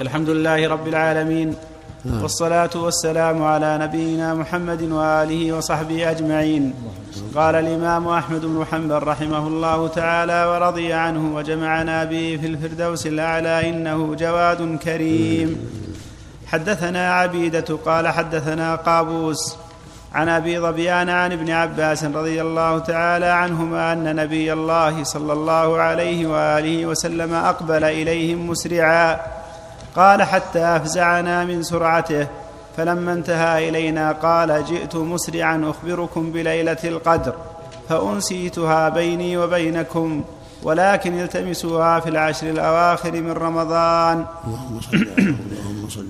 الحمد لله رب العالمين، والصلاة والسلام على نبينا محمد وآله وصحبه أجمعين. قال الإمام أحمد بن حنبل رحمه الله تعالى ورضي عنه وجمعنا به في الفردوس الأعلى، إنه جواد كريم. حدثنا عبيدة قال حدثنا قابوس عن أبي ظبيان عن ابن عباس رضي الله تعالى عنهما أن نبي الله صلى الله عليه وآله وسلم أقبل إليهم مسرعا، قال حتى أفزعنا من سرعته، فلما انتهى إلينا قال جئت مسرعا أخبركم بليلة القدر فأنسيتها بيني وبينكم، ولكن التمسوها في العشر الأواخر من رمضان. اللهم صل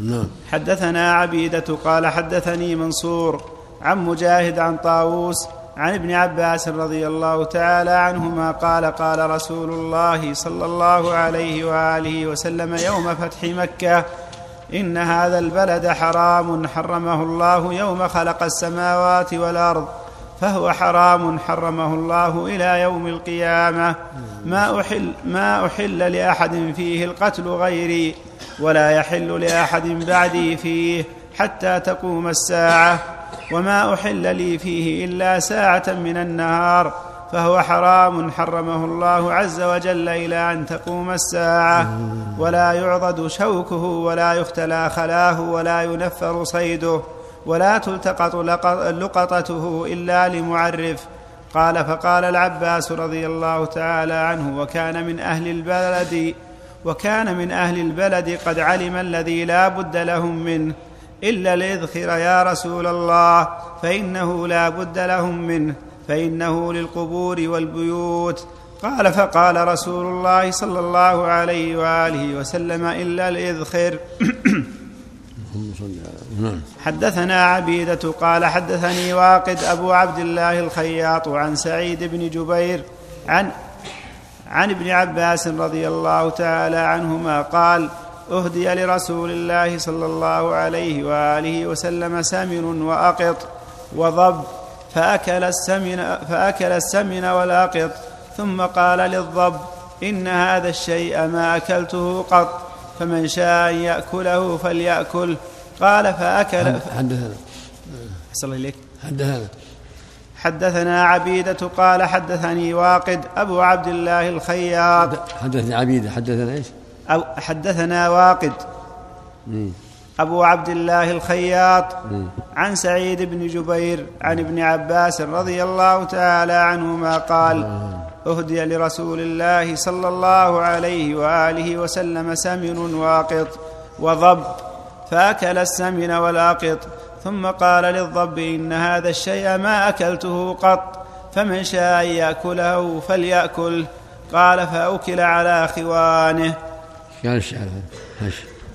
على. حدثنا عبيدة قال حدثني منصور عن مجاهد عن طاووس عن ابن عباس رضي الله تعالى عنهما قال قال رسول الله صلى الله عليه وآله وسلم يوم فتح مكة: إن هذا البلد حرام حرمه الله يوم خلق السماوات والأرض، فهو حرام حرمه الله إلى يوم القيامة، ما أحل لأحد فيه القتل غيري، ولا يحل لأحد بعدي فيه حتى تقوم الساعة، وما أحل لي فيه إلا ساعة من النهار، فهو حرام حرمه الله عز وجل إلى أن تقوم الساعة، ولا يعضد شوكه، ولا يختلى خلاه، ولا ينفر صيده، ولا تلتقط لقطته إلا لمعرف. قال فقال العباس رضي الله تعالى عنه: وكان من أهل البلد قد علم الذي لا بد لهم منه إلا الإذخر يا رسول الله، فإنه لا بد لهم منه، فإنه للقبور والبيوت. قال فقال رسول الله صلى الله عليه وآله وسلم: إلا الإذخر. حدثنا عبيدة قال حدثني واقد أبو عبد الله الخياط عن سعيد بن جبير عن ابن عباس رضي الله تعالى عنهما قال: أهدي لرسول الله صلى الله عليه وآله وسلم سمن وأقط وضب، فأكل السمن والأقط، ثم قال للضب: إن هذا الشيء ما أكلته قط، فمن شاء يأكله فليأكل. قال فأكل. حدثنا عبيدة قال حدثني واقد أبو عبد الله الخياط. حدثنا واقد أبو عبد الله الخياط عن سعيد بن جبير عن ابن عباس رضي الله تعالى عنهما قال: أهدي لرسول الله صلى الله عليه وآله وسلم سمن واقط وضب، فأكل السمن والأقط، ثم قال للضب: إن هذا الشيء ما أكلته قط، فمن شاء يأكله فليأكل. قال فأكل على خوانه.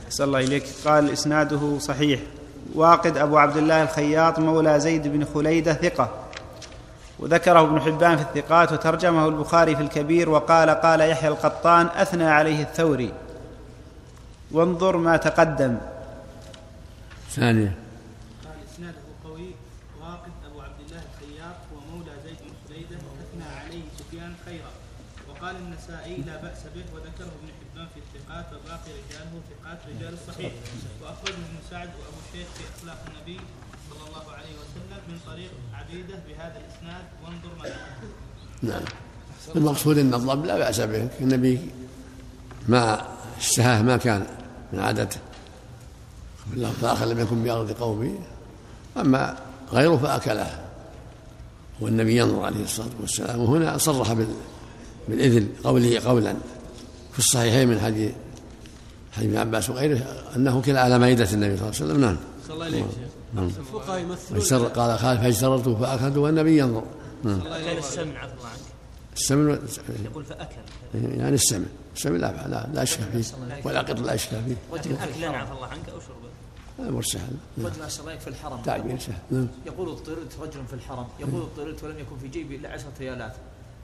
صلى الله إليك. قال إسناده صحيح. واقد أبو عبد الله الخياط مولى زيد بن خليدة ثقة، وذكره ابن حبان في الثقات، وترجمه البخاري في الكبير، وقال قال يحيى القطان أثنى عليه الثوري. وانظر ما تقدم. ثانية. قال إسناده قوي. واقد أبو عبد الله الخياط ومولى زيد بن خليدة أثنى عليه سفيان خيرا، وقال النسائي لا بأس به، وذكره ابن حبان في الثقات، وباقي رجاله ثقات رجال الصحيح، وأخرجه ابن سعد وأبو الشيخ في أخلاق النبي صلى الله عليه وسلم من طريق عبيدة بهذا الإسناد. وانظر ما تقدم. نعم. المقصود أن الضب لا بأس به، النبي ما اشتهاه ما كان من عادته، فآخر لم يكن بأرض قومي، أما غيره فأكله، والنبي ينظر عليه الصلاة والسلام. وهنا صرح بالإذن قوله قولا في الصحيحين من حديث ابن عباس وغيره أنه كلا على مائدة النبي صلى الله عليه وسلم. نعم. صلى الله عليه وسلم. قال خالف فاجترته فأخذه والنبي ينظر. نعم. السمن عفوا عنك. السمن يقول فأكل. يعني السمن لا أشكى فيه، ولا قط لا أشكى فيه. وتقول أكلنا عفوا الله عنك أو شرب. أمر سهل. قد نشر رأيك في الحرم. يقول اضطررت رجل في الحرم، يقول اضطررت ولم يكن في جيبي إلا 10 ريالات،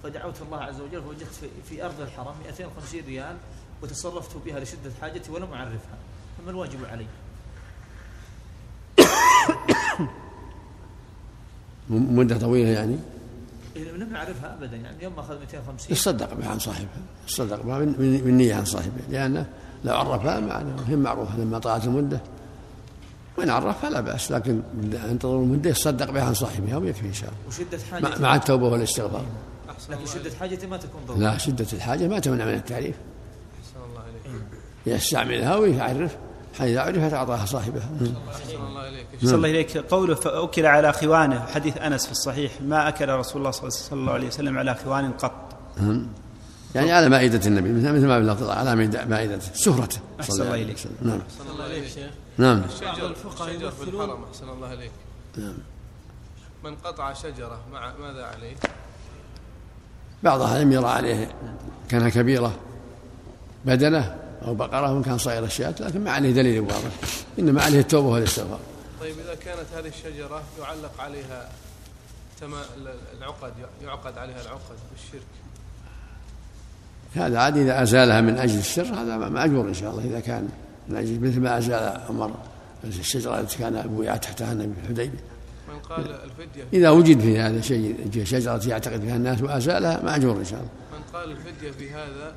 فدعوت الله عز وجل فوجدت في أرض الحرم 250 ريال وتصرفت بها لشدة حاجتي ولم أعرفها، فما الواجب علي؟ مدة طويلة يعني؟ لم نعرفها أبدا، يعني يوم ما أخذ 250 يصدق بها عن صاحبها، يصدق بها بالنية عن صاحبها، لأنه لو عرفها معناه هي معروفة لما طالت المدة، وإن عرفها لا بأس، لكن انتظروا المدة يصدق بها عن صاحبها ويكفي إن شاء الله. وشدة حاجة مع التوبة والاستغفار، لكن شدة حاجة ما تكون ضرورة. لا، شدة الحاجة ما تمنع من التعريف، يستعملها ويعرف، حيث عرفت أعطاها صاحبها. صلى الله إليك. قوله فأكل على خوانه، حديث أنس في الصحيح ما أكل رسول الله صلى الله عليه وسلم على خوان قط، يعني على مائدة النبي، مثل ما بالله على مائدة سهرته. صلى الله إليك. نعم. صلى الله إليك. نعم. شجر بالحرم. صلى الله إليك. نعم. من قطع شجرة مع ماذا عليه؟ بعضها لم يرى عليه كانها كبيرة بدنه أو بقرة، وإن كان صغير الشاة، لكن ما عليه دليل واضح، إنما عليه التوبة والاستغفار. طيب إذا كانت هذه الشجرة يعلق عليها العقد، يعقد عليها العقد بالشرك، هذا عادي إذا أزالها من أجل الشر هذا مأجور إن شاء الله، إذا كان من أجل، مثل ما أزال عمر الشجرة التي كان بويعة تحتها النبي في الحديبية. من قال الفدية إذا وجد في هذا شيء، شجرة يعتقد بها الناس وأزالها، مأجور إن شاء الله. من قال الفدية في هذا،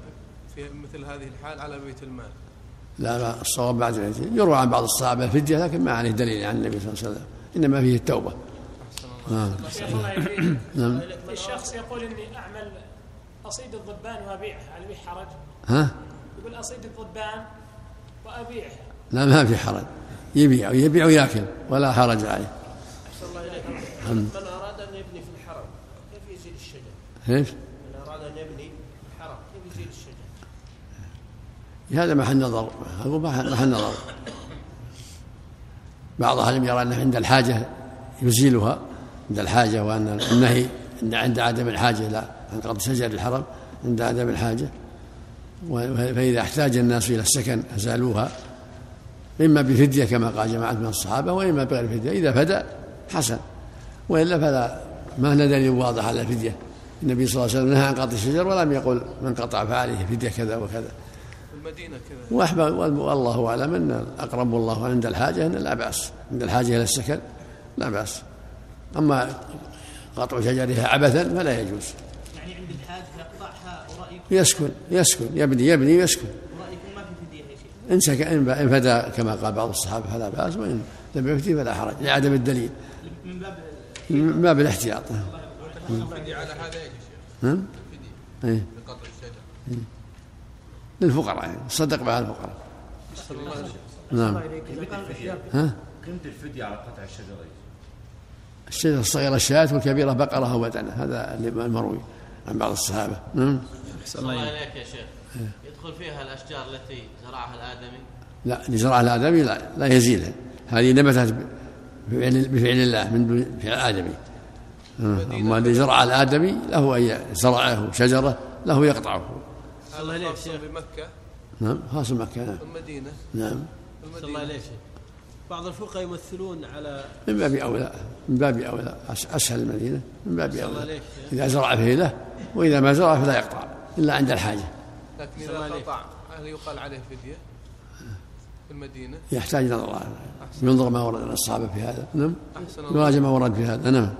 في مثل هذه الحال، على بيت المال؟ لا، الصواب بعد العتيق. يروى عن بعض الصحابة فدية، لكن ما عليه دليل عن النبي صلى الله عليه وسلم، إنما فيه التوبة. نعم. الشخص يقول إني أعمل أصيد الضبان وأبيعه، هل في حرج؟ يقول أصيد الضبان وأبيعه. لا، ما في حرج، يبيع ويأكل ولا حرج عليه. أحسن الله إليك. من أراد أن يبني في الحرم كيف يزيل الشجر؟ إيش؟ من أراد أن يبني الحرم كيف يزيل الشجر؟ هذا محل نظر. بعضها لم يرى أنه عند الحاجة يزيلها، عند الحاجة، وأن النهي عند عدم الحاجة، لا عن قطع شجر الحرم عند عدم الحاجة، فإذا احتاج الناس إلى السكن أزالوها، إما بفدية كما قال جماعة من الصحابة، وإما بغير فدية، إذا فدى حسن، وإلا فلا، ما هنا دليل واضح على الفدية. النبي صلى الله عليه وسلم نهى عن قطع الشجر ولم يقل من قطع فعليه فدية كذا وكذا. والله أعلم أن الأقرب والله عند الحاجة أن لا بأس، عند الحاجة إلى السكن لا بأس، أما قطع شجرها عبثا فلا يجوز. يعني عند الحاجة يقطعها ورأيكم يسكن يبني ويسكن، ورأيكم ما في فدية شيء. إن فدى كما قال بعض الصحابة فلا بأس، وإن لم يفدي فلا حرج، لعدم الدليل، من باب الاحتياط. الفدية على هذا يا شيخ؟ الفدية بقطع الشجر للفقراء، يعني صدق بها الفقراء. نعم. كم الفدية على قطع الشجرين؟ الشجرة الصغيرة الشاة، والكبيرة بقرة ودنة، هذا المروي عن بعض الصحابة. نعم. الله عليك يا شيخ. يدخل فيها الأشجار التي زرعها الآدمي؟ لا، اللي زرعها الآدمي لا يزيلها، هذه نبتت بفعل الله من فعل الآدمي. أما اللي زرع الآدمي له أي زرعه شجرة له يقطعه. الله عليك شيخ. بمكة؟ نعم، خاص مكة. نعم. المدينة؟ نعم. الله عليك شيخ. بعض الفقهاء يمثلون على من باب أولى أسهل المدينة، من باب أولى، إذا زرع فيه له، وإذا ما زرع فلا يقطع إلا عند الحاجة. لكن إذا قطع هل يقال عليه فدية في المدينة؟ يحتاج إلى نظر، ينظر ما ورد عن الصحابة في هذا. نعم. يراجع ما ورد في هذا. نعم.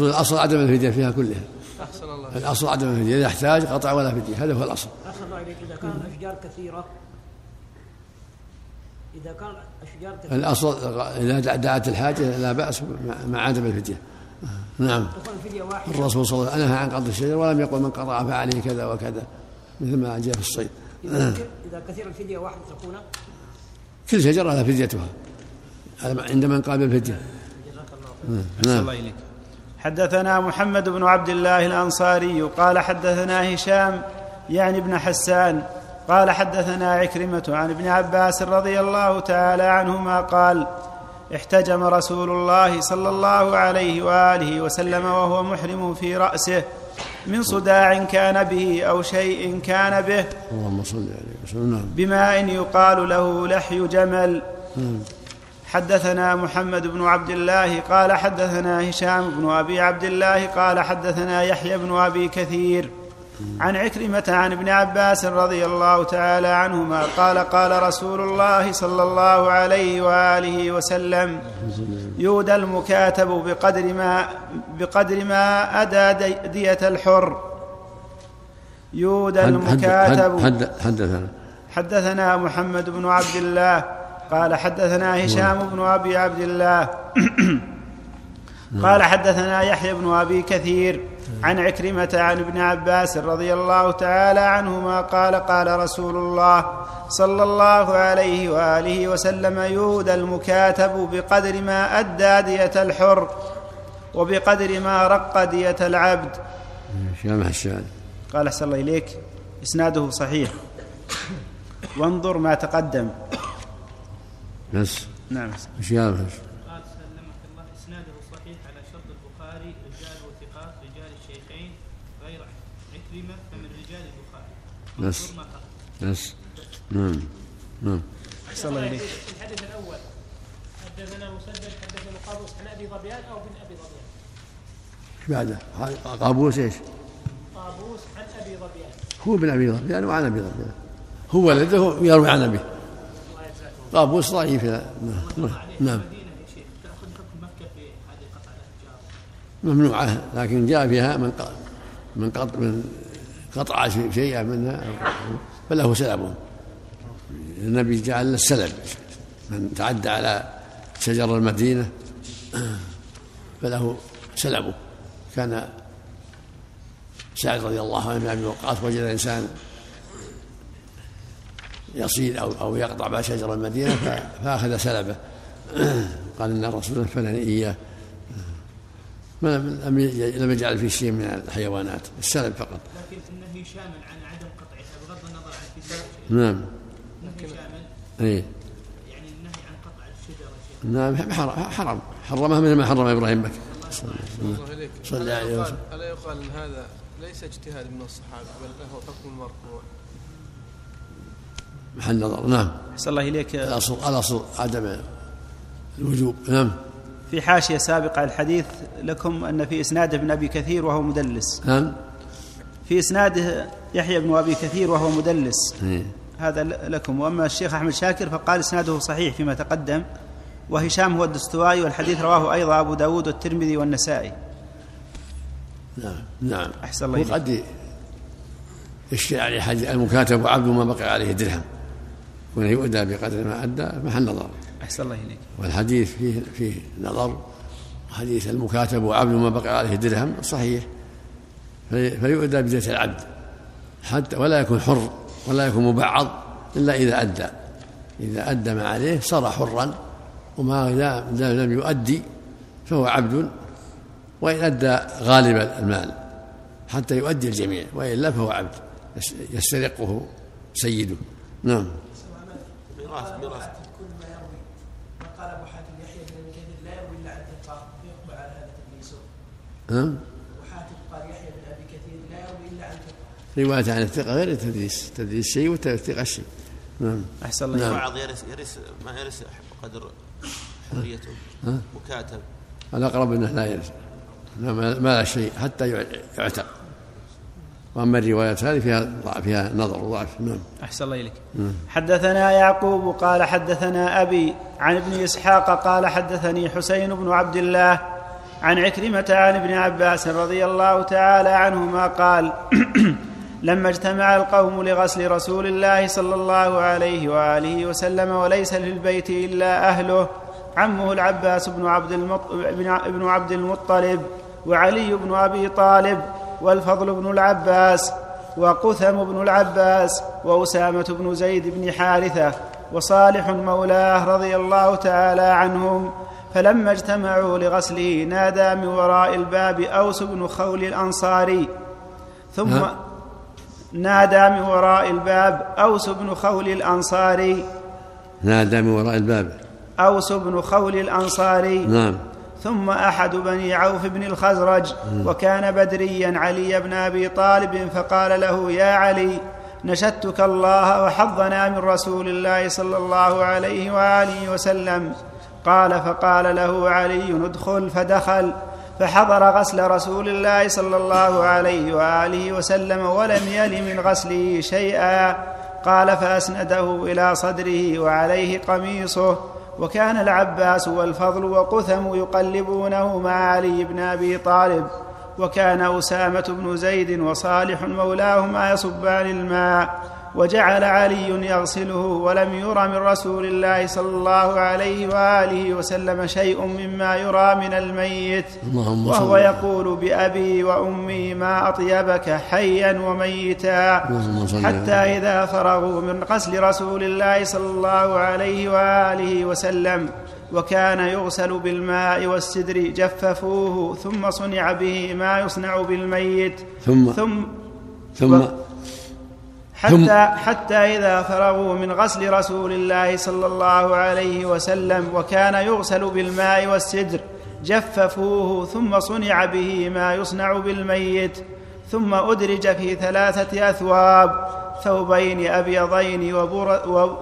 الأصل عدم الفدية فيها كلها. أحسن الله. الأصل عدم الفدية، إذا احتاج قطع ولا فدية، هذا هو الأصل. أحسن الله إليك. إذا كان أشجار كثيرة الأصل إذا دعت الحاجة لا بأس مع عدم الفدية. نعم. الرسول صلى الله عليه وسلم نهى عن قطع الشجر ولم يقل من قطع فعليه كذا وكذا، مثل ما جاء في الصيد. إذا كثير الفدية واحد تكون كل شجرة لها فديتها عند من قابل الفدية. جزاك الله خير. حدثنا محمد بن عبد الله الأنصاري قال حدثنا هشام يعني ابن حسان قال حدثنا عكرمة عن ابن عباس رضي الله تعالى عنهما قال احتجم رسول الله صلى الله عليه وآله وسلم وهو محرم في رأسه من صداع كان به أو شيء كان به بماء يقال له لحي جمل. حدثنا محمد بن عبد الله قال حدثنا هشام بن أبي عبد الله قال حدثنا يحيى بن أبي كثير عن عكرمة عن ابن عباس رضي الله تعالى عنهما قال قال رسول الله صلى الله عليه وآله وسلم يودى المكاتب بقدر ما أدى دية الحر. يودى المكاتب. حدثنا محمد بن عبد الله قال حدثنا هشام بن أبي عبد الله قال حدثنا يحيى بن أبي كثير عن عكرمة عن ابن عباس رضي الله تعالى عنهما قال قال رسول الله صلى الله عليه وآله وسلم يودى المكاتب بقدر ما أدى دية الحر وبقدر ما رق دية العبد. قال أحسن الله إليك إسناده صحيح وانظر ما تقدم. بس نعم بس. الحديث الأول حدثنا مسدد حدثنا قابوس عن أبي ظبيان أو بن أبي ظبيان. شو بعده؟ قابوس إيش؟ قابوس عن أبي ظبيان. هو بن أبي ظبيان وعن أبي ظبيان. هو ولده يروي عن أبيه. قابوس ضعيف. نعم. ممنوعة لكن جاء فيها من قطع شيئا منها فله سلبه. النبي جعل السلب من تعدى على شجر المدينة فله سلبه. كان سعد رضي الله عنه من أبي وقاص وجد إنسان يصيد أو يقطع على شجر المدينة فأخذ سلبه قال إن الرسول فلن إياه لم يجعل فيه شيء من الحيوانات السلب فقط. لكن إنه شامل عن عدم قطعها بغض النظر عن السلب. نعم. شامل. إيه. يعني النهي عن قطع الشجرة. نعم حرم حرمها مثل ما حرم إبراهيم بك. صلى عليه وسلم. ألا يقال أن هذا ليس اجتهاد من الصحابة بل له حكم مرفوع. محل نظر. نعم. أحسن الله إليك. الأصل عدم الوجوب. نعم. في حاشية سابقة الحديث لكم أن في إسناده ابن أبي كثير وهو مدلس. في إسناده يحيى بن أبي كثير وهو مدلس. هذا لكم. وأما الشيخ أحمد شاكر فقال إسناده صحيح فيما تقدم. وهشام هو الدستوائي والحديث رواه أيضا أبو داود والترمذي والنسائي. نعم. أحسن الله إليك. وقد يشتري عليه المكاتب عبد ما بقي عليه درهم ويؤدى بقدر ما أدى محل نظر. أحسن الله إليك. والحديث فيه نظر. حديث المكاتب وعبد ما بقي عليه درهم صحيح فيؤدى بدية العبد حتى ولا يكون حر ولا يكون مبعض إلا إذا أدى. إذا أدى ما عليه صار حرا وما لم يؤدي فهو عبد وإن أدى غالب المال حتى يؤدي الجميع وإلا فهو عبد يسترقه سيده. نعم. وحاتم قال يحيى بن أبي كثير لا يروي إلا عن ثقة. رواية عن الثقة غير التدليس. تدليس شيء والثقة شيء. نعم. أحسن الله. بعض يرث ما يرث قدر حريته. مكاتب. الأقرب أنه لا يرث. ما لا شيء حتى يعتق. وأما الروايات هذه فيها نظر وضعف. نعم. أحسن الله إليك. حدثنا يعقوب قال حدثنا أبي عن ابن إسحاق قال حدثني حسين بن عبد الله عن عكرمة عن ابن عباس رضي الله تعالى عنهما قال لما اجتمع القوم لغسل رسول الله صلى الله عليه وآله وسلم وليس في البيت إلا أهله عمه العباس بن عبد المطلب وعلي بن أبي طالب والفضل بن العباس وقثم بن العباس وأسامة بن زيد بن حارثة وصالح مولاه رضي الله تعالى عنهم. فلما اجتمعوا لغسله نادى من وراء الباب أوسو بن خولي الأنصاري ثم نادى من وراء الباب أوسو بن خولي الأنصاري. نعم. ثم أحد بني عوف بن الخزرج وكان بدريا علي بن أبي طالب فقال له يا علي نشدتك الله وحظنا من رسول الله صلى الله عليه وآله وسلم. قال فقال له علي ادخل فدخل فحضر غسل رسول الله صلى الله عليه وآله وسلم ولم يل من غسله شيئا. قال فأسنده إلى صدره وعليه قميصه وكان العباس والفضل وقثم يقلبونه مع علي بن أبي طالب، وكان أسامة بن زيد وصالح مولاهما يصبان الماء، وجعل علي يغسله، ولم ير من رسول الله صلى الله عليه وآله وسلم شيء مما يرى من الميت، وهو يقول بأبي وأمي ما أطيبك حيا وميتا، حتى إذا فرغوا من غسل رسول الله صلى الله عليه وآله وسلم وكان يغسل بالماء والسدر جففوه، ثم صنع به ما يصنع بالميت حتى إذا فرغوا من غسل رسول الله صلى الله عليه وسلم وكان يغسل بالماء والسدر جففوه، ثم صنع به ما يصنع بالميت، ثم أدرج في 3 أثواب، ثوبين أبيضين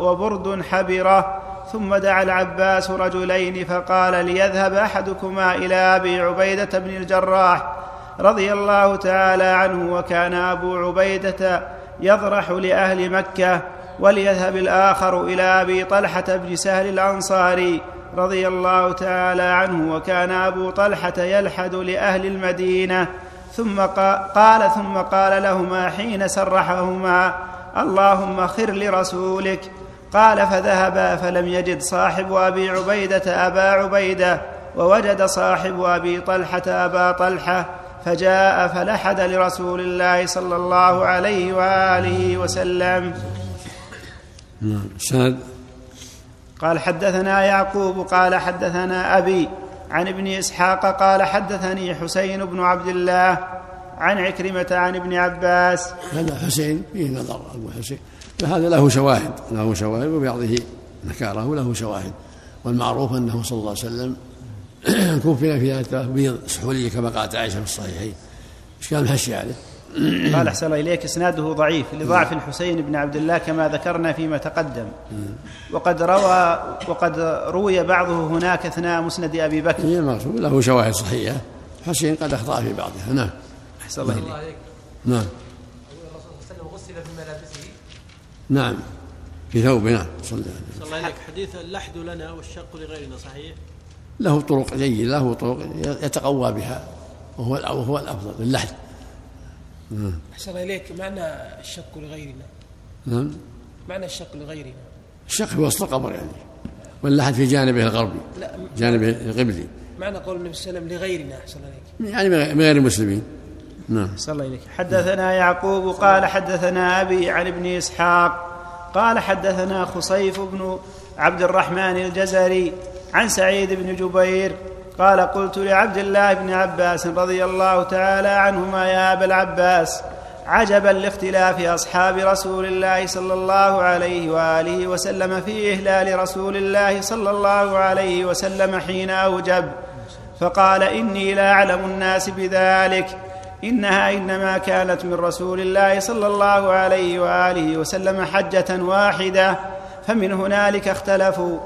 وبرد حبرة. ثم دعا العباس رجلين فقال ليذهب أحدكما إلى أبي عبيدة بن الجراح رضي الله تعالى عنه، وكان أبو عبيدة يضرح لأهل مكة، وليذهب الآخر إلى أبي طلحة بن سهل الأنصاري رضي الله تعالى عنه، وكان أبو طلحة يلحد لأهل المدينة. ثم قال لهما حين سرحهما: اللهم خر لرسولك. قال فذهبا فلم يجد صاحب أبي عبيدة أبا عبيدة، ووجد صاحب أبي طلحة أبا طلحة، فجاء فلحد لرسول الله صلى الله عليه وآله وسلم. قال حدثنا يعقوب قال حدثنا أبي عن ابن إسحاق قال حدثني حسين بن عبد الله عن عكرمة عن ابن عباس. هذا حسين فيه نظر، أبو حسين، فهذا له شواهد وبعضه ذكره له شواهد، والمعروف أنه صلى الله عليه وسلم كفنا في تبيض سحولية كما قالت عائشة في الصحيحين، مش كان هشي عليه. قال أحسن إليك إسناده ضعيف لضعف الحسين بن عبد الله كما ذكرنا فيما تقدم، وقد روي بعضه هناك أثناء مسند أبي بكر. المقصود له شواهد صحيحة، حسين قد أخطأ في بعضها. نعم أحسن الله إليك. نعم الرسول صلى الله عليه وسلم غسل في ملابسه، نعم في ثوبه. نعم صلى الله عليه وسلم. حديث اللحد لنا والشق لغيرنا صحيح؟ له طرق جيدة، له طرق يتقوى بها، وهو الأفضل اللحد. أحسن إليك. معنى الشق لغيرنا؟ نعم معنى الشق لغيرنا، الشق هو وسط القبر يعني، واللحد في جانبه الغربي، لا جانبه القبلي. معنى قول النبي صلى الله عليه وسلم لغيرنا؟ أحسن إليك يعني من غير المسلمين. نعم أحسن الله إليك. حدثنا يعقوب قال حدثنا أبي عن ابن إسحاق قال حدثنا خصيف بن عبد الرحمن الجزري عن سعيد بن جبير قال قلت لعبد الله بن عباس رضي الله تعالى عنهما: يا أبا العباس، عجبا لاختلاف أصحاب رسول الله صلى الله عليه وآله وسلم في إهلال رسول الله صلى الله عليه وسلم حين أوجب. فقال: إني لا أعلم الناس بذلك، إنها إنما كانت من رسول الله صلى الله عليه وآله وسلم حجة واحدة، فمن هنالك اختلفوا.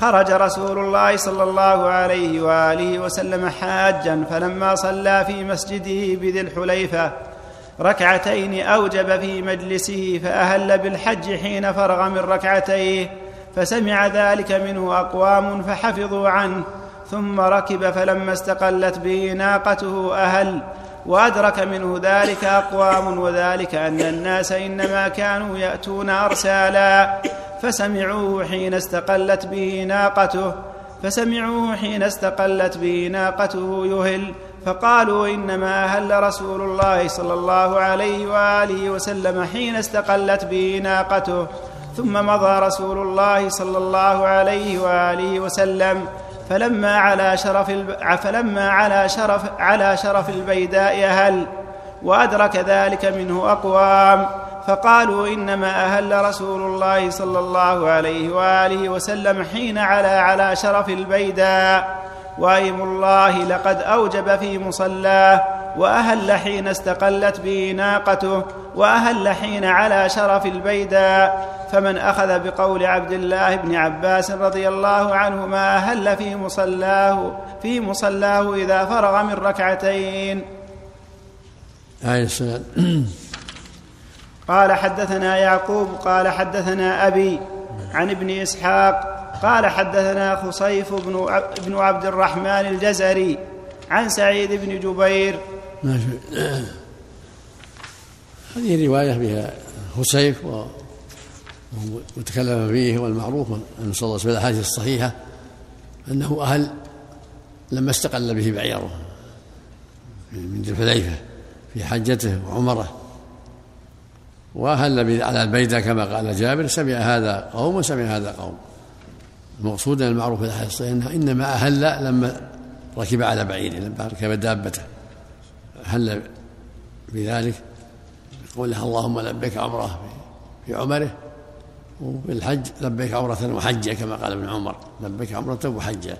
خرج رسول الله صلى الله عليه وآله وسلم حاجا، فلما صلى في مسجده بذي الحليفة 2 ركعتين أوجب في مجلسه، فأهل بالحج حين فرغ من 2 ركعتيه، فسمع ذلك منه أقوام فحفظوا عنه، ثم ركب، فلما استقلت به ناقته أهل، وأدرك منه ذلك أقوام، وذلك أن الناس إنما كانوا يأتون أرسالا، فسمعوه حين استقلت به ناقته يهل، فقالوا: إنما أهل رسول الله صلى الله عليه وآله وسلم حين استقلت به ناقته. ثم مضى رسول الله صلى الله عليه وآله وسلم، فلما على شرف البيداء أهل، وأدرك ذلك منه أقوام، فقالوا: إنما أهل رسول الله صلى الله عليه وآله وسلم حين على شرف البيداء، وأيم الله لقد أوجب في مصلاه، وأهل حين استقلت به ناقته، وأهل حين على شرف البيداء. فمن أخذ بقول عبد الله بن عباس رضي الله عنهما: أهل في مصلاه إذا فرغ من 2 ركعتين. قال حدثنا يعقوب قال حدثنا أبي عن ابن إسحاق قال حدثنا خصيف بن عبد الرحمن الجزري عن سعيد بن جبير. هذه رواية بها خصيف وتكلم فيه، والمعروف أن صلى الله عليه وسلم الحديث الصحيحة أنه أهل لما استقل به بعيره من ذي الحليفة في حجته وعمره، وأهل على البيدة كما قال جابر، سمع هذا قوم وسمع هذا قوم. المقصود المعروف في الحديث الصحيح أنه إنما أهل لما ركب على بعيره، لما ركب دابته أهل بذلك، يقول لها اللهم لبيك عمره في عمره، وفي الحج لبيك عمرة وحجة كما قال ابن عمر لبيك عمرة وحجة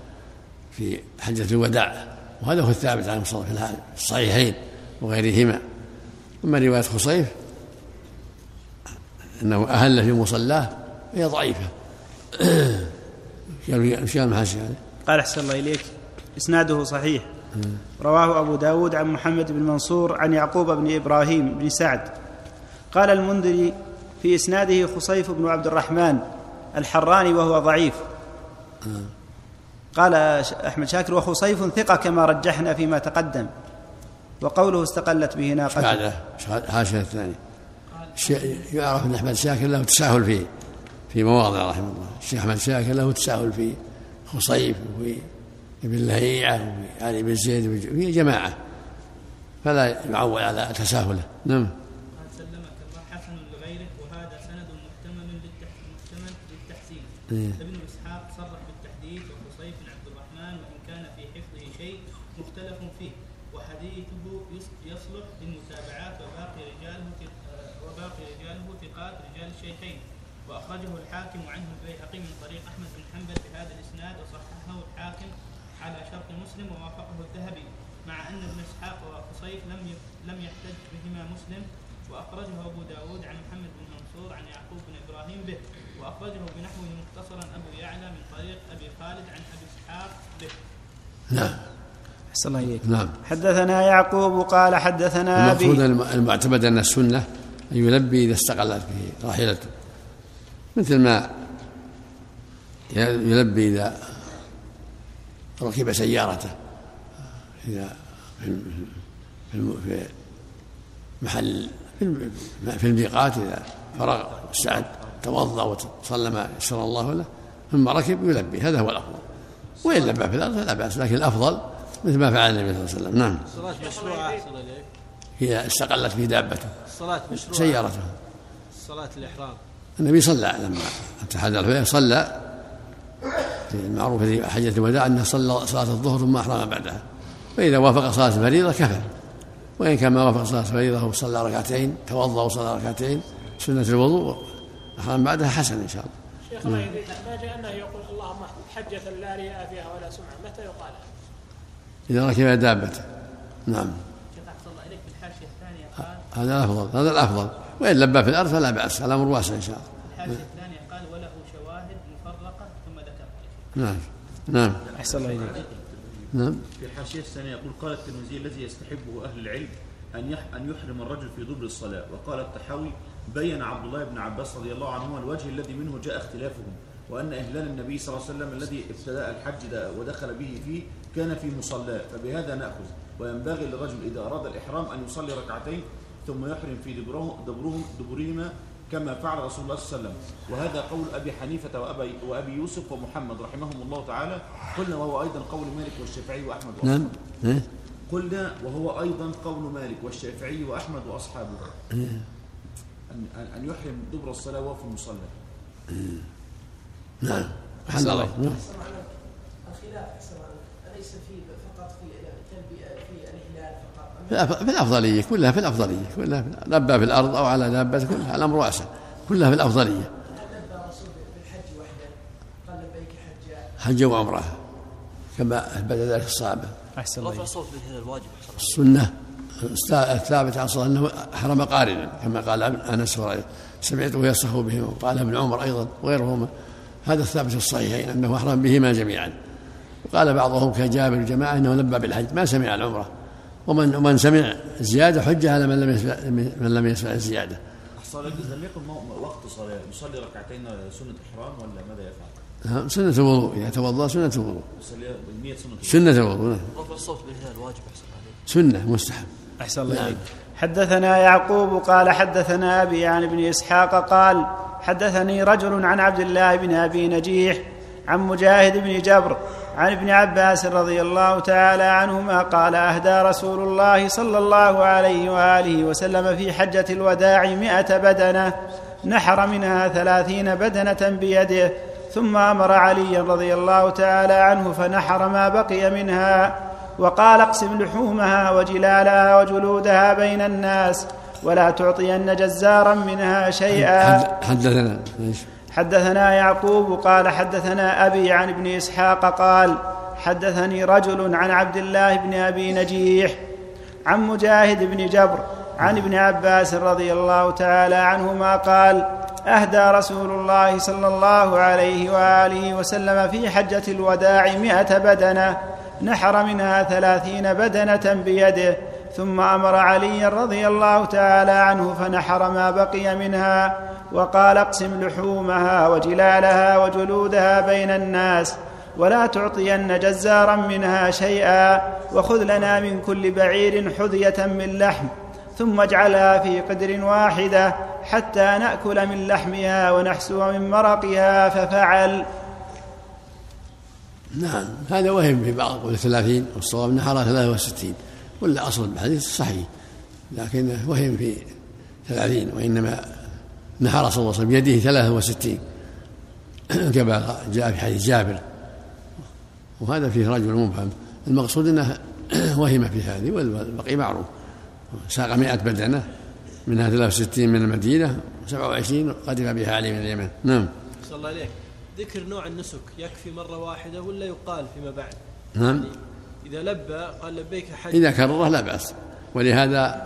في حجة الوداع. وهذا هو الثابت عن الصلاة في الصحيحين وغيرهما. أما رواية خصيف أنه أهل في مصلاه هي ضعيفة. قال أحسن الله إليك إسناده صحيح. رواه أبو داود عن محمد بن منصور عن يعقوب بن إبراهيم بن سعد. قال المنذري في إسناده خصيف بن عبد الرحمن الحراني وهو ضعيف. قال أحمد شاكر وخصيف ثقة كما رجحنا فيما تقدم. وقوله استقلت به ناقته حاشا الثاني يعرف أن أحمد شاكر له تساهل فيه في مواضع رحمه الله. الشيخ أحمد شاكر له تساهل في خصيف وفي ابن لهيعة وفي علي بن زيد وفي جماعة، فلا يعول على تساهله. نعم. ابن إسحاق صرح بالتحديث وخصيف بن عبد الرحمن وإن كان في حفظه شيء مختلف فيه، وحديثه يصلح للمتابعات، وباقي رجاله ثقات رجال الشيخين. وأخرجه الحاكم عنه البيهقي من طريق أحمد بن حنبل بهذا الإسناد، وصححه الحاكم على شرط مسلم ووافقه الذهبي، مع أن ابن إسحاق وخصيف لم يحتج بهما مسلم. وأخرجه أبو داود عن محمد بن منصور عن يعقوب بن إبراهيم به، وأخرجه بنحوه مختصرا أبو يعلى من طريق أبي خالد عن أبي إسحاق به. نعم. أحسن الله إليك. نعم. حدثنا يعقوب قال حدثنا أبي. المقصود المعتمد أن السنة أن يلبي إذا استقلت به راحلته، مثل ما يلبي إذا ركب سيارته في محل في الميقات، إذا فرغ السعد توضأ وصلى ما شرع الله له ثم ركب يلبي، هذا هو الأفضل. وإن لبى في الأرض فلا بأس، لكن الأفضل مثل ما فعل النبي صلى الله عليه وسلم. نعم. الصلاة مشروعة هي استقلت في دابته، الصلاة مشروعة سيارته، الصلاة الإحرام. النبي صلى لما اتحد الحليفة صلى في المعروف في حجة الوداع أنه صلى صلاة الظهر ثم أحرم بعدها، فإذا وافق صلاة الفريضة كفى، وإن كان ما وافق صلاة الفريضة وصلى ركعتين توضأ وصلى ركعتين سنة الوضوء أحرم بعدها حسن إن شاء الله. شيخ ما يريد ما جاء أنه يقول اللهم حجة لا رياء فيها ولا سمعة، متى يقالها؟ إذا ركب دابته. نعم. شيخ أحسن الله إليك بالحاشية الثانية قال هذا الأفضل، هذا الأفضل، وإن لبى في الأرض فلا بأس، الأمر واسع إن شاء الله. الحاشية الثانية قال وله شواهد مفرقة ثم ذكر. نعم. نعم. أحسن الله إليك. نعم. في الحاشية الثانية يقول قال الترمذي الذي يستحبه أهل العلم أن يحرم الرجل في دبر الصلاة. وقال الطحاوي بين عبد الله بن عباس رضي الله عنهما الوجه الذي منه جاء اختلافهم، وأن إهلال النبي صلى الله عليه وسلم الذي ابتدأ الحج ودخل به فيه كان في مصلاه، فبهذا نأخذ. وينبغي للرجل إذا أراد الإحرام أن يصلي ركعتين ثم يحرم في دبرهما كما فعل رسول الله صلى الله عليه وسلم. وهذا قول أبي حنيفة وأبي يوسف ومحمد رحمهم الله تعالى. قلنا وهو أيضا قول مالك والشافعي وأحمد وأصحابه. نعم. قلنا وهو أيضا قول مالك والشافعي وأحمد وأصحابه أن يحرم دبر الصلاة وفي المصلى. نعم. الحمد لله. الخلاف أليس في فقط في الإحلال فقط؟ في الأفضلية كلها، في الأفضلية كلها، لبى في الأرض أو على دابة كلها الأمر واسع، كلها في الأفضلية. لبى الرسول بالحج وحده قال لبيك حجة وعمرة كما أثبت ذلك الصحابة. رفع صوت من هنا الواجب. السنة الثابت عن صلى أنه حرم قارنا كما قال أنس سمعته يصح بهما، وقال ابن عمر أيضا وغيرهما، هذا الثابت الصحيحين أنه أحرم بهما جميعا. وقال بعضهم كجابر جماعة أنه لبى بالحج ما سمع العمرة، ومن سمع الزيادة حجة على من لم يسمع الزيادة. أحصل لم يكن وقت صلاة يصلي ركعتين سنة إحرام ولا ماذا يفعل؟ سنة الوضوء إذا توضأ سنة الوضوء. سنة الوضوء. رفع الصوت بالهلال واجب أحسن عليك. سنة مستحب. أحسن الله عليك. حدثنا يعقوب قال حدثنا أبي عن ابن إسحاق قال حدثني رجل عن عبد الله بن أبي نجيح عن مجاهد بن جبر عن ابن عباس رضي الله تعالى عنهما قال أهدى رسول الله صلى الله عليه وآله وسلم في حجة الوداع 100 بدنة نحر منها 30 بدنة بيده ثم أمر علي رضي الله تعالى عنه فنحر ما بقي منها وقال اقسم لحومها وجلالها وجلودها بين الناس ولا تعطين جزارا منها شيئا. حدثنا يعقوب قال حدثنا أبي عن ابن إسحاق قال حدثني رجل عن عبد الله بن أبي نجيح عن مجاهد بن جبر عن ابن عباس رضي الله تعالى عنهما قال أهدى رسول الله صلى الله عليه وآله وسلم في حجة الوداع 100 بدنة نحر منها 30 بدنة بيده ثم أمر علي رضي الله تعالى عنه فنحر ما بقي منها وقال اقسم لحومها وجلالها وجلودها بين الناس ولا تعطين جزارا منها شيئا وخذ لنا من كل بعير حذية من لحم ثم اجعلها في قدر واحدة حتى نأكل من لحمها ونحسو من مرقها ففعل. نعم هذا وهم في بعض ال30 والصواب نحرها 63 ولا أصل بالحديث صحيح لكن وهم في 30 وإنما نحر صلى الله عليه وسلم بيده 63 كما جاء في حديث جابر وهذا فيه رجل مبهم المقصود أنه وهم في هذه والبقي معروف ساق 100 بدنة منها 63 من المدينة 27 قدم بها علي من اليمن. نعم صلى الله عليك. ذكر نوع النسك يكفي مرة واحدة ولا يقال فيما بعد؟ نعم إذا لبى قال لبيك حج إذا كرره لا بأس ولهذا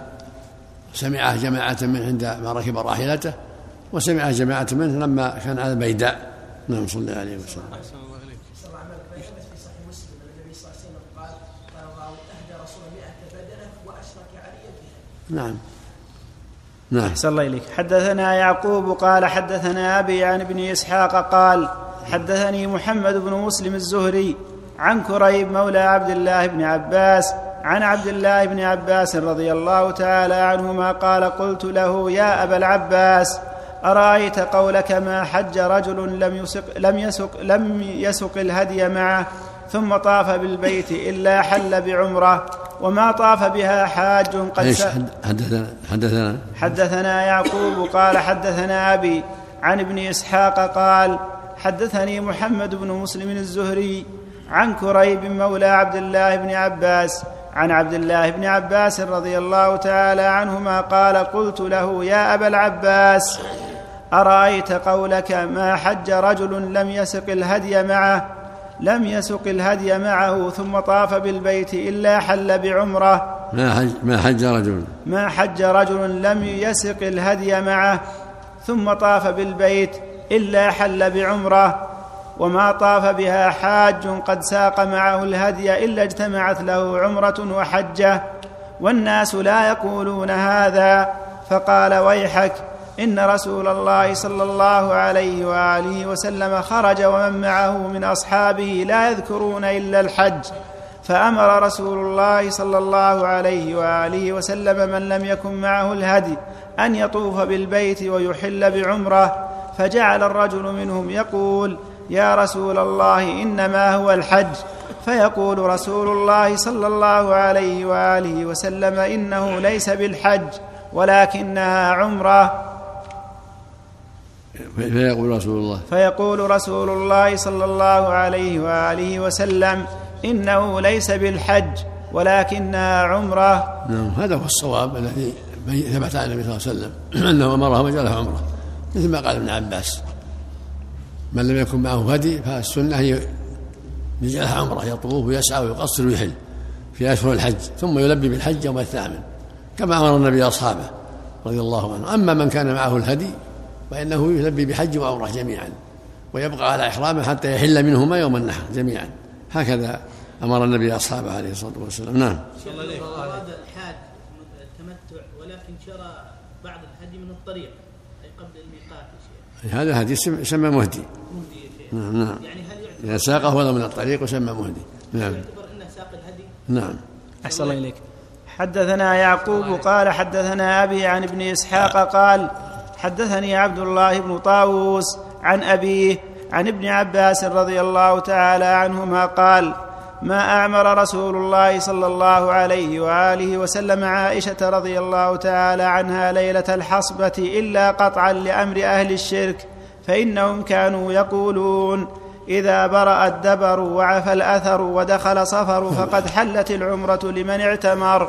سمعه جماعة من عندما ركب راحلته وسمعه جماعة منه لما كان على البيداء. نعم صلى الله عليه وسلم. أحسن الله عليك. صلى الله عليه وسلم في صحيح مسلم النبي صلى الله عليه وسلم قال أهدى رسول 100 بدنة وأشرك علي بها. نعم نعم أحسن الله إليك. حدثنا يعقوب قال حدثنا أبي عن ابن إسحاق قال حدثني محمد بن مسلم الزهري عن كريب مولى عبد الله بن عباس عن عبد الله بن عباس رضي الله تعالى عنهما قال قلت له يا أبا العباس أرأيت قولك ما حج رجل لم يسق الهدي معه ثم طاف بالبيت إلا حل بعمره وما طاف بها حاج قد حدثنا يعقوب قال حدثنا أبي عن ابن إسحاق قال حدثني محمد بن مسلم الزهري عن كريب مولى عبد الله بن عباس عن عبد الله بن عباس رضي الله تعالى عنهما قال قلت له يا أبا العباس أرأيت قولك ما حج رجل لم يسق الهدي معه ثم طاف بالبيت إلا حل بعمره ما حج رجل لم يسق الهدي معه ثم طاف بالبيت إلا حل بعمره وما طاف بها حاج قد ساق معه الهدي إلا اجتمعت له عمرة وحجة والناس لا يقولون هذا. فقال ويحك إن رسول الله صلى الله عليه وآله وسلم خرج ومن معه من أصحابه لا يذكرون إلا الحج فأمر رسول الله صلى الله عليه وآله وسلم من لم يكن معه الهدي أن يطوف بالبيت ويحل بعمره فجعل الرجل منهم يقول يا رسول الله إنما هو الحج فيقول رسول الله صلى الله عليه وآله وسلم إنه ليس بالحج ولكنها عمرة فيقول رسول الله صلى الله عليه وآله وسلم إنه ليس بالحج ولكنها عمرة. نعم هذا هو الصواب الذي ثبت عن النبي صلى الله عليه وسلم أنه أمره وجعلها عمرة مثل ما قال ابن عباس من لم يكن معه هدي فالسنة هي يجعلها عمره يطوف ويسعى ويقصر ويحل في أشهر الحج ثم يلبي بالحج يوم الثامن كما أمر النبي أصحابه رضي الله عنه. أما من كان معه الهدي فإنه يلبي بحج وعمره جميعا ويبقى على إحرامه حتى يحل منهما يوم النحر جميعا هكذا أمر النبي أصحابه عليه الصلاة والسلام. نعم أراد الحاج التمتع ولكن شرى بعض الهدي من الطريق أي قبل الميقات هذا هدي سمى مهدي نعم نعم. يعني هل إذا ساقه ولا من الطريق وسمى مهدي. نعم. يعتبر أنه ساق الهدي. نعم. أحسن الله إليك. حدثنا يعقوب قال حدثنا أبي عن ابن إسحاق قال حدثني عبد الله بن طاووس عن أبيه عن ابن عباس رضي الله تعالى عنهما قال ما أعمر رسول الله صلى الله عليه وآله وسلم عائشة رضي الله تعالى عنها ليلة الحصبة إلا قطعا لأمر أهل الشرك فإنهم كانوا يقولون إذا برأ الدبر وعفى الأثر ودخل صفر فقد حلت العمرة لمن اعتمر.